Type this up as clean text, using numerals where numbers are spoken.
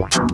Wow.